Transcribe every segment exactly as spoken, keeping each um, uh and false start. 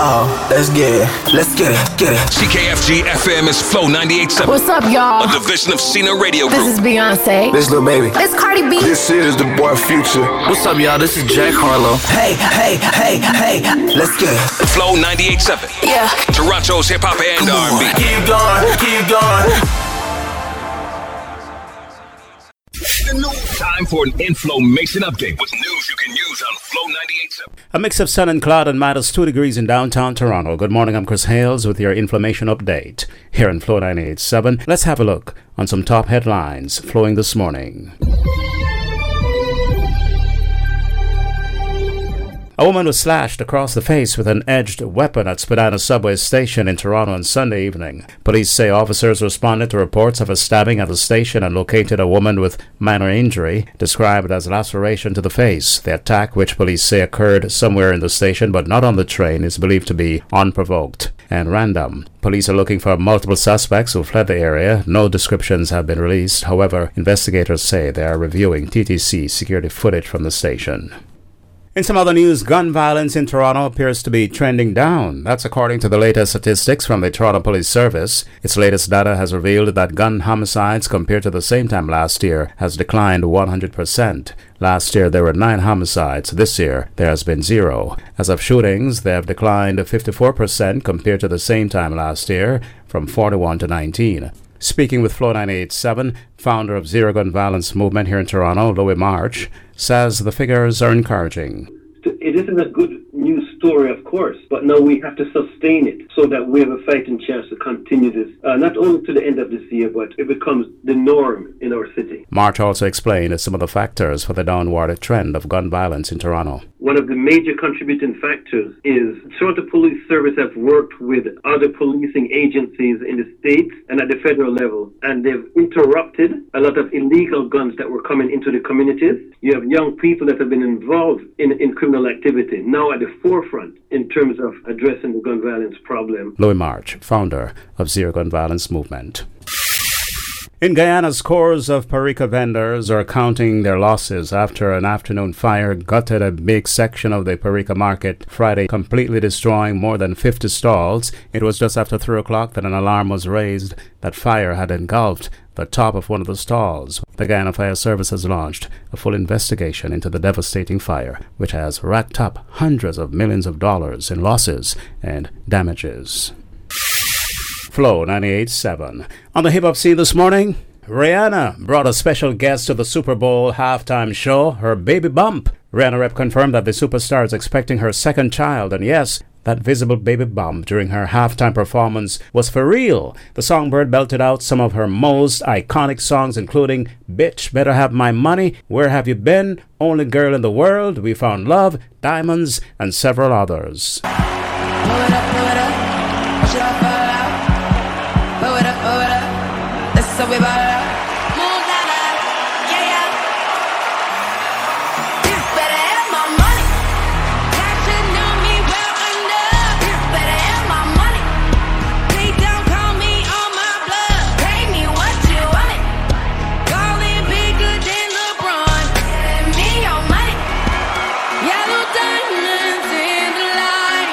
Oh, let's get it. Let's get it. Get it. C K F G F M is Flow ninety-eight point seven. What's up, y'all? A division of Cena Radio Group. This is Beyonce. This Lil Baby. This Cardi B. This is the boy Future. What's up, y'all? This is Jack Harlow. Hey, hey, hey, hey. Let's get it. Flow ninety-eight point seven. Yeah. Toronto's hip hop and R and B. Keep going. Keep going. Time for an information update with news you can use on Flow ninety-eight point seven. A mix of sun and cloud and minus two degrees in downtown Toronto. Good morning, I'm Chris Hales with your information update here on Flow ninety-eight point seven. Let's have a look on some top headlines flowing this morning. A woman was slashed across the face with an edged weapon at Spadina Subway Station in Toronto on Sunday evening. Police say officers responded to reports of a stabbing at the station and located a woman with minor injury, described as laceration to the face. The attack, which police say occurred somewhere in the station but not on the train, is believed to be unprovoked and random. Police are looking for multiple suspects who fled the area. No descriptions have been released. However, investigators say they are reviewing T T C security footage from the station. In some other news, gun violence in Toronto appears to be trending down. That's according to the latest statistics from the Toronto Police Service. Its latest data has revealed that gun homicides compared to the same time last year has declined one hundred percent. Last year, there were nine homicides. This year, there has been zero. As of shootings, they have declined fifty-four percent compared to the same time last year, from forty-one to nineteen. Speaking with Flow ninety-eight point seven, founder of Zero Gun Violence Movement here in Toronto, Louis March, says the figures are encouraging. It isn't a good news story, of course, but now we have to sustain it so that we have a fighting chance to continue this, uh, not only to the end of this year, but it becomes the norm in our city. March also explained some of the factors for the downward trend of gun violence in Toronto. One of the major contributing factors is Toronto Police Service have worked with other policing agencies in the state and at the federal level, and they've interrupted a lot of illegal guns that were coming into the communities. You have young people that have been involved in, in criminal activity now at the forefront in terms of addressing the gun violence problem. Louis March, founder of Zero Gun Violence Movement. In Guyana, scores of Parika vendors are counting their losses after an afternoon fire gutted a big section of the Parika market Friday, completely destroying more than fifty stalls. It was just after three o'clock that an alarm was raised that fire had engulfed the top of one of the stalls. The Guyana Fire Service has launched a full investigation into the devastating fire, which has racked up hundreds of millions of dollars in losses and damages. Flow ninety-eight point seven. On the hip-hop scene this morning, Rihanna brought a special guest to the Super Bowl halftime show, her baby bump. Rihanna rep confirmed that the superstar is expecting her second child, and yes, that visible baby bump during her halftime performance was for real. The songbird belted out some of her most iconic songs, including Bitch Better Have My Money, Where Have You Been, Only Girl in the World, We Found Love, Diamonds, and several others. Pull it up, pull it up. What should I find? Pull it up, pull it up. This is how we ball it up. Move that up, yeah, yeah. You better have my money. Got to know me well enough. You better have my money. Please don't call me on my bluff. Pay me what you want it. Call it bigger than LeBron. Give me your money. Yellow diamonds in the light.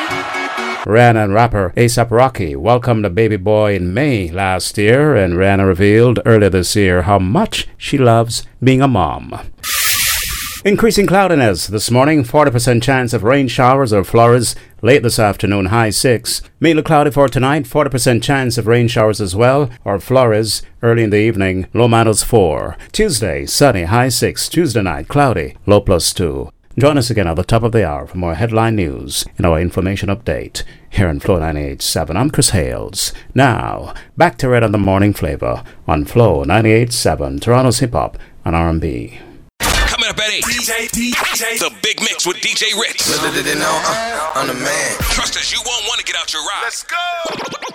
Red and rapper ASAP Rocky welcomed a baby boy in May last year, and Rihanna revealed earlier this year how much she loves being a mom. Increasing cloudiness this morning, forty percent chance of rain showers or flurries late this afternoon, high six. Mainly cloudy for tonight, forty percent chance of rain showers as well, or flurries early in the evening, low minus four. Tuesday, sunny, high six. Tuesday night, cloudy, low plus two. Join us again at the top of the hour for more headline news and our information update here on Flow ninety-eight point seven. I'm Chris Hales. Now, back to Red on the Morning Flavor on Flow ninety-eight point seven, Toronto's hip hop and R and B. Coming up at eight, D J, D J. The Big Mix with D J Ritz. I'm the man. Trust us, you won't want to get out your ride. Let's go.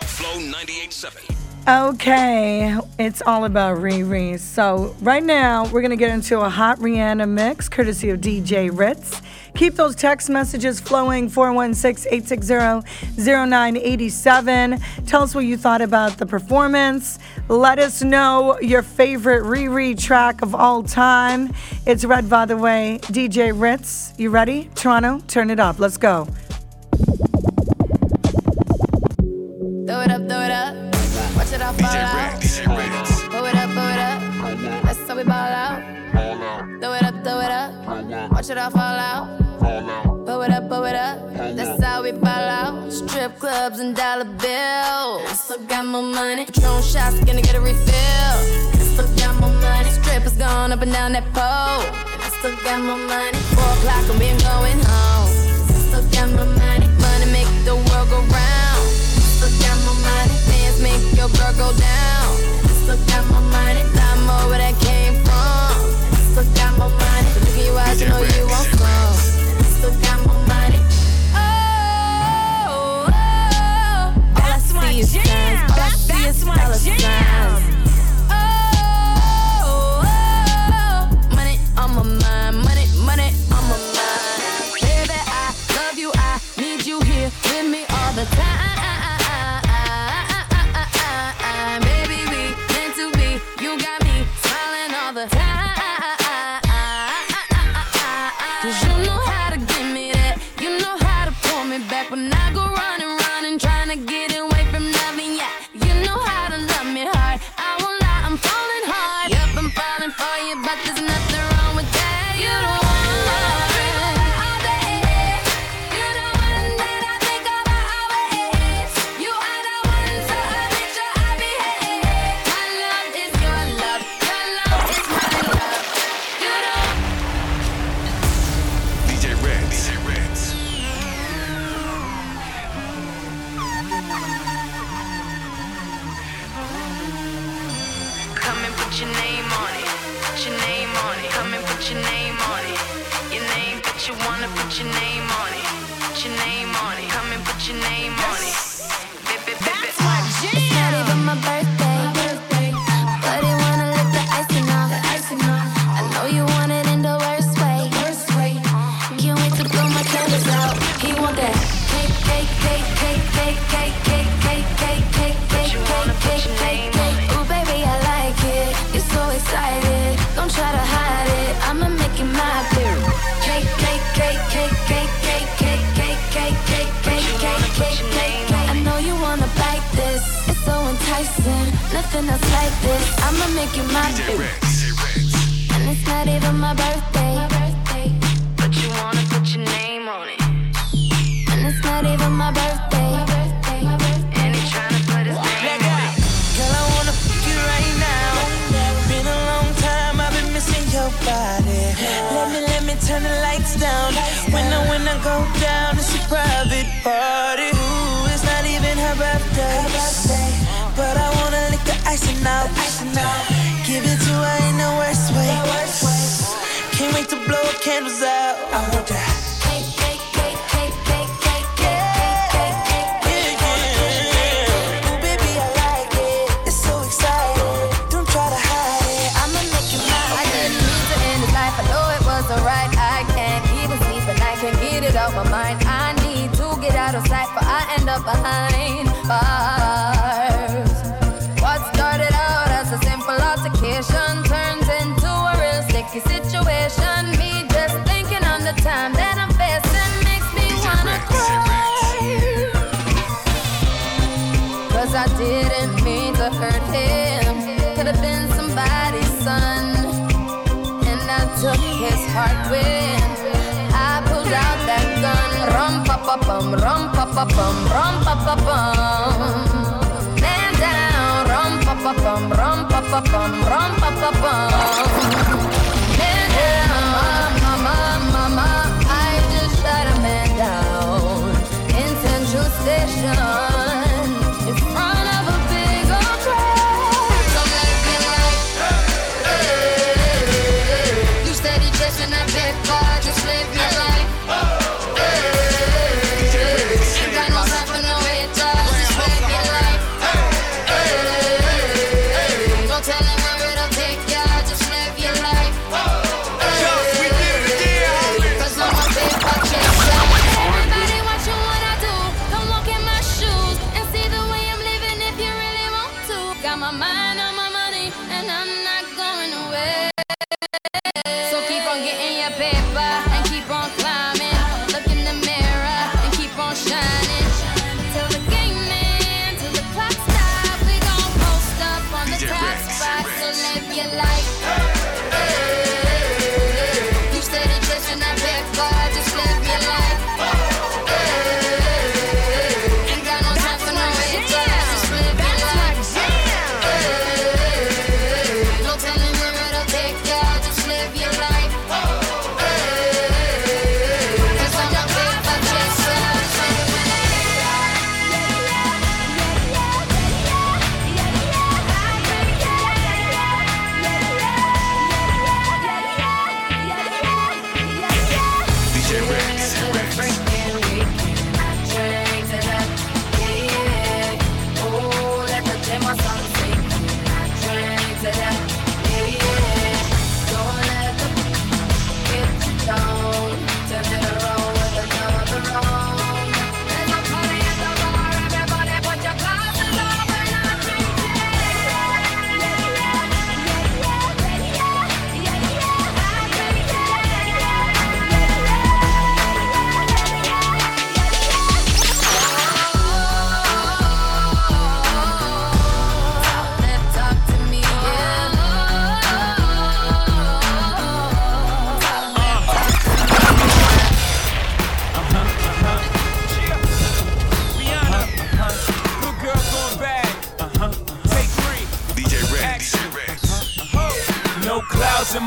Flow ninety-eight point seven. Okay, it's all about Riri. So right now, we're going to get into a hot Rihanna mix, courtesy of D J Ritz. Keep those text messages flowing, four one six, eight six zero, zero nine eight seven. Tell us what you thought about the performance. Let us know your favorite Riri track of all time. It's Red, by the way. D J Ritz, you ready? Toronto, turn it up. Let's go. throw it up. Watch it all fall out. Throw it up, throw it up. That's how we ball out. Throw it up, throw it up. Watch it all fall out. Throw it up, throw it up. That's how we ball out. Strip clubs and dollar bills. I still got more money. Patron shots, gonna get a refill. I still got more money. Strippers going up and down that pole. I still got more money. Four o'clock and we ain't going home. I still got more money. Money make the world go round. I still got more money. Dance make your girl go down. I still got more money. I'm more where that came from. I still got more money. But look at you eyes, you know you won't come. I still got more money. That's my jam. That's, that's my jam. Oh, oh, oh, money on my mind, money, money on my mind. Baby, I love you, I need you here with me all the time. Baby, we meant to be. You got me smiling all the time. 'Cause you know how to give me that. You know how to pull me back when I go running, running, trying to get it. Nothing else like this. I'ma make you my baby. And it's not even my birthday. My birthday. But you wanna put your name on it. And it's not even my birthday. My birthday. My birthday. And he's trying to put his name on it. Girl, I wanna fuck you right now. Been a long time, I've been missing your body. Let me, let me turn the lights down. When I, when I go down, it's a private party. Ooh, it's not even her birthday. But I wanna lick the icing out. Give it to her in the worst way. Can't wait to blow candles out. I want that. Cake, cake, cake, cake, cake, cake, cake, cake, cake, cake, cake. Ooh, baby, I like it. It's so exciting. Don't try to hide it. I'ma make you mine. I didn't need to end his life. I know it was alright. I can't even sleep, but I can't get it out my mind. I need to get out of sight, but I end up behind bars. Turns into a real sticky situation. Me just thinking on the time that I'm facing makes me wanna cry. 'Cause I didn't mean to hurt him. Could have been somebody's son. And I took his heart when I pulled out that gun. Rum pa pa bum, rum pa pa bum, rum pa pa bum. Man down, rum pa pa bum, rum. Rum, pa, pa, bum. Man down, mama, mama, I just shot a man down in Central Station in front of a big old truck. Don't let it be like, hey, hey, hey. You steady chasing that big car, just live your life. Oh, hey, hey. Ain't got no time for no haters, just live your life. Hey, hey. Tell him where it'll take ya, just live your life.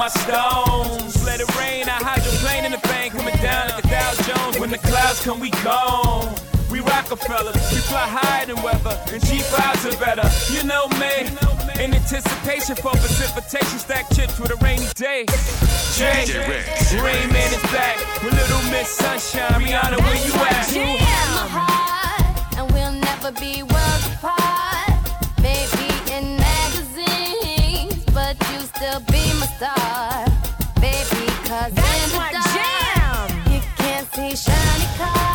my stones. Let it rain, I hydroplane in the bank, coming down like a Dow Jones. When the clouds come, we gone. We Rockefeller, we fly higher than weather, and G fives are better. You know me, in anticipation for precipitation, stack chips with a rainy day. Jay, Rain Man is back, with Little Miss Sunshine. Rihanna, where you at? You in my heart, and we'll never be worlds apart. Maybe in magazines, but you still be my star. Baby, cause in the dark, you can't see shiny cars.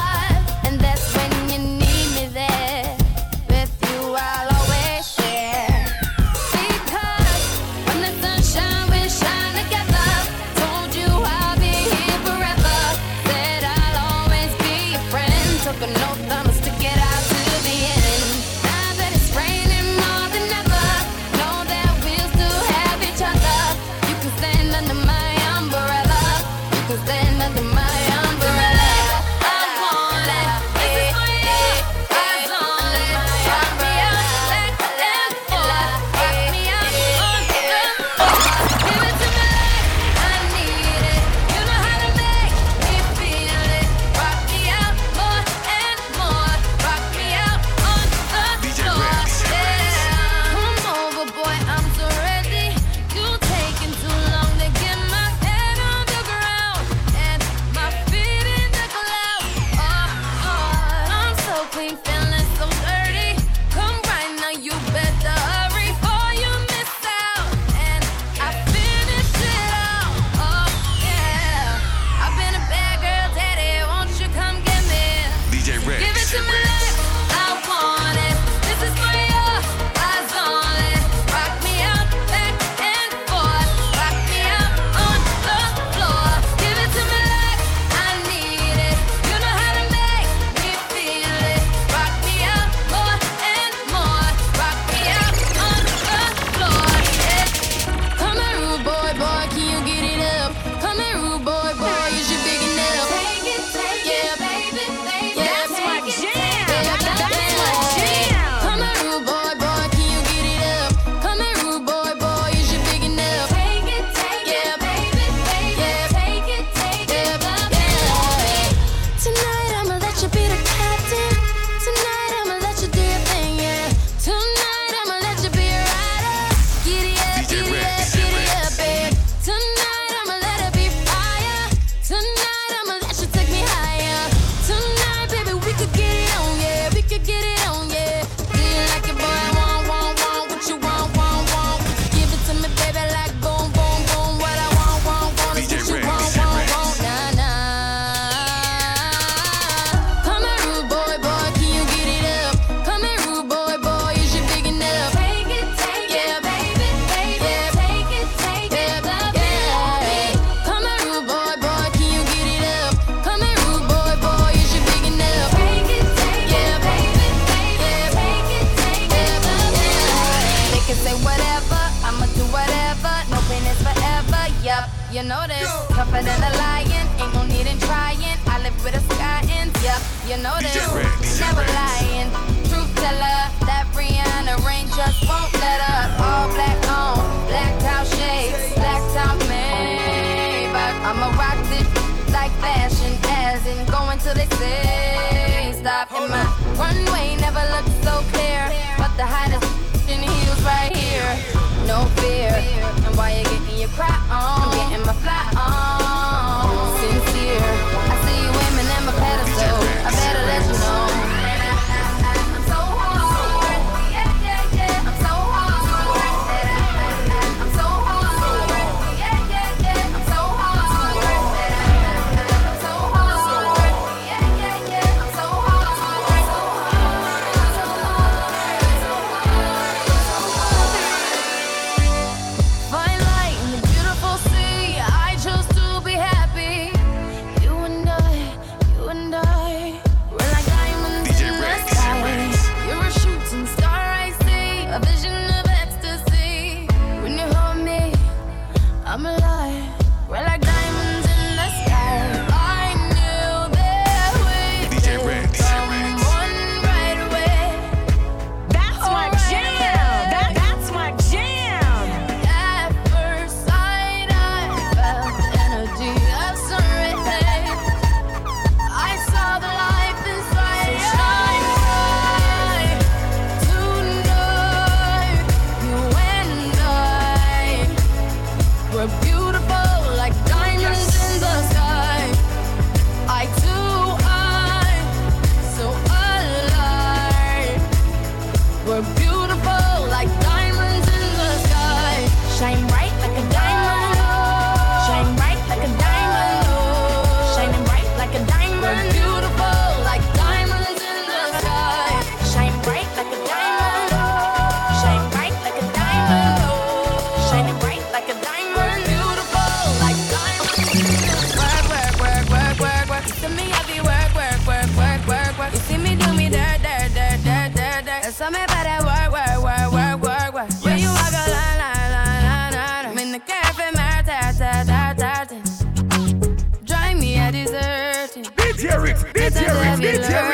D J Ritz, tell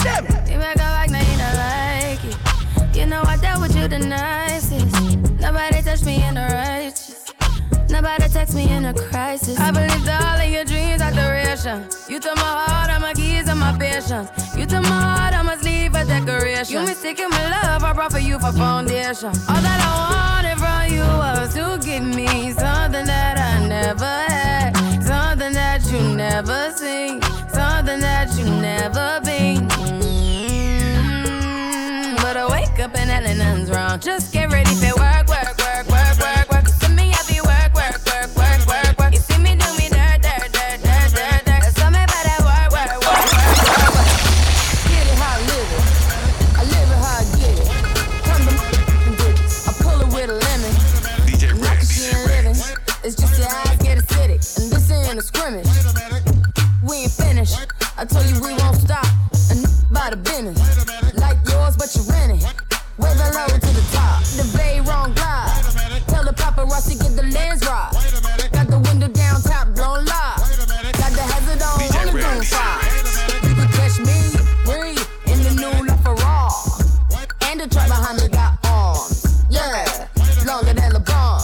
them. You make a like, now you don't like it. You know I dealt with you the nicest. Nobody touched me in the righteous. Nobody text me in a crisis. I believed all of your dreams are duration. You took my heart, all my keys, and my patience. You took my heart, I must leave a decoration. You mistaken my love, I brought for you for foundation. All that I wanted from you was to give me something that I never had, something that you never seen, something that you never been. Mm-hmm. But I wake up and that nothing's wrong. Just get ready for work, work, work, work, work, work. To me, I be work, work, work, work, work, work. You see me do me dirt, dirt, dirt, dirt, dirt, dirt. There's something about that work, work, work, work, work, work. Get it how I live it. I live it how I get it. Come to my bitch. I pull it with a lemon. D J Red, D J Red. It's just your eyes get acidic. And this ain't a scrimmage. We ain't finished. I told you we won't stop. And by the business. Like yours, but you rent it. Waving low to the top. The bay wrong glide. Tell the paparazzi get the lens right. Got the window down, top blown live. Got the hazard on, on the green side. You can catch me, breathe in the new La Ferrari. And the truck behind me got arms. Yeah, longer than LeBron.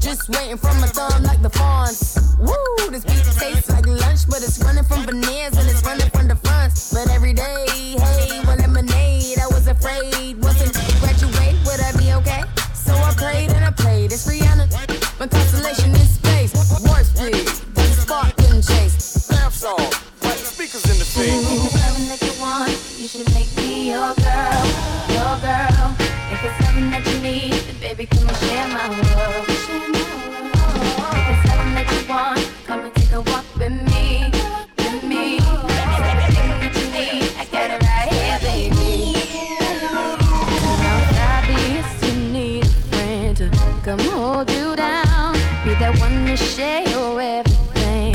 Just waiting for my thumb like the fawns. Woo, this beat tastes like lunch, but it's running from veneers and it's running from the fronts. But every day, hey, well, lemonade, I was afraid. Wasn't graduate, would I be okay? So I prayed and I played. It's Rihanna, my constellation in space. War speed, the spark didn't chase. Laugh song, like speakers in the face. Ooh, loving like you want, you should make me your girl, your girl. If it's something that you need, then baby, come and share my world. Come and take a walk with me, with me. Everything that you need, I got it right here, baby. I'll be your Sydney friend to come hold you down. Be that one to share your everything.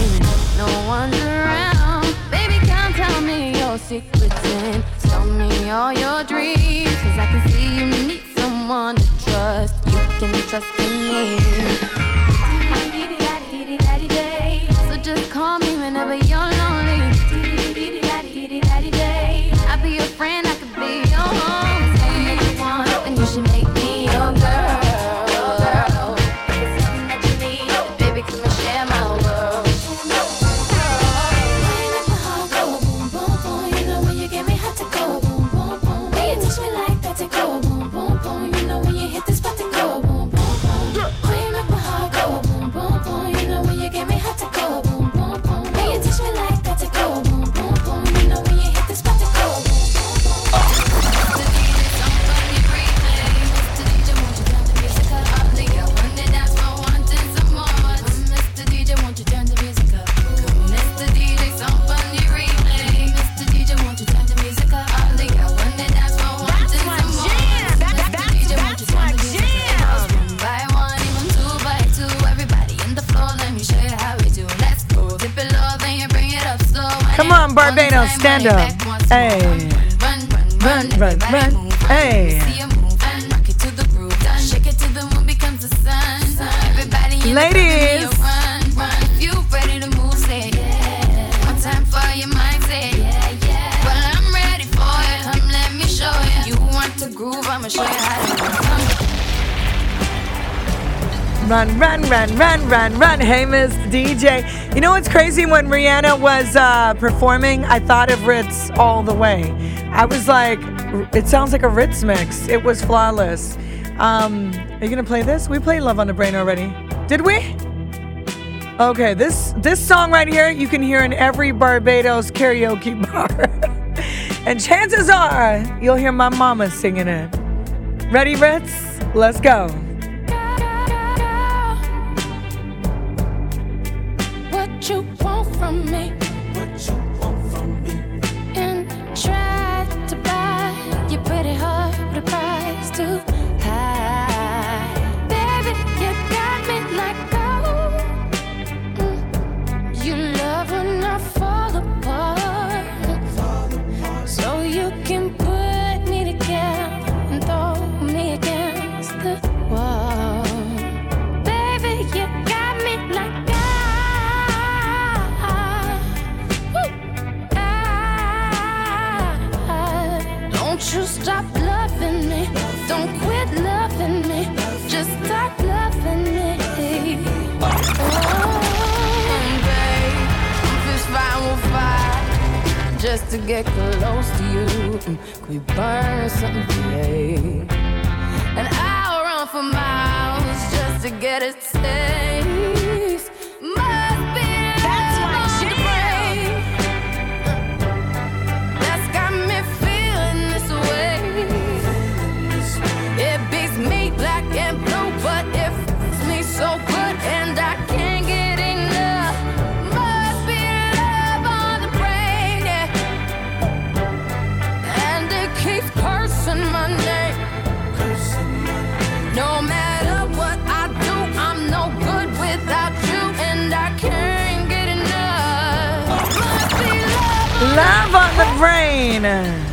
No one's around. Baby, come tell me your secrets and tell me all your dreams. Cause I can see you need someone to trust. You can trust in me. Just call me whenever you're lonely. I'll be your friend, I could be your home. Something that you want, and you should make me your girl. Your girl. It's something that you need, baby, come and share my world. Playing at my heart, go boom, boom, boom. You know when you get me hot to go boom, boom, boom. When you touch me like that to go boom, boom, boom. You know when you hit the spot to go boom, boom, boom. Playing at my heart, go boom, boom, boom. You know when you get me hot to go boom. Teach me like that to go boom, boom, boom. You know when you hit the spot to go boom, boom, boom. To D J, somebody replay. Mister D J, won't you turn the music up? All the girls wanna dance, but wanting some more. Mister D J, won't you turn the music up? Mister D J, somebody replay. Mister D J, won't you turn the music up? All the girls wanna dance, but wanting some more. Mister D J, won't you turn the music up? One by one, even two by two. Everybody in the floor, let me show you how we do. Let's go, dip it low. Come on, Barbados, stand up. Hey, run, run, run, run. Hey, ladies. You ready to move? Say yeah. One time for your mind, say yeah, yeah. Well, I'm ready for it. Come, let me show you. You want to groove? I'ma show you how to run, run, run, run, run, run. Hey, Miss D J. You know what's crazy? When Rihanna was uh, performing, I thought of Ritz all the way. I was like, it sounds like a Ritz mix. It was flawless. Um, are you going to play this? We played Love on the Brain already. Did we? Okay, this, this song right here, you can hear in every Barbados karaoke bar. And chances are, you'll hear my mama singing it. Ready, Ritz? Let's go. What you want from me? What you want from me? And try to buy your pretty heart with a price too high. Baby, you got me like gold. Mm. You love when I fall apart, fall apart. So you can put me together and throw me against the wall. you stop loving me. Don't quit loving me. Just stop loving me. Oh, and babe, if it's fine, we'll fight. Just to get close to you, could we burn something today? And I'll run for miles just to get a taste. Must be that's my shit, that's got me feeling this way. It beats me black and blue, but it f***s me so good, and I can't get enough. Must be love on the brain, yeah. And it keeps cursing my name. No matter what I do, I'm no good without you, and I can't get enough. Love on the brain.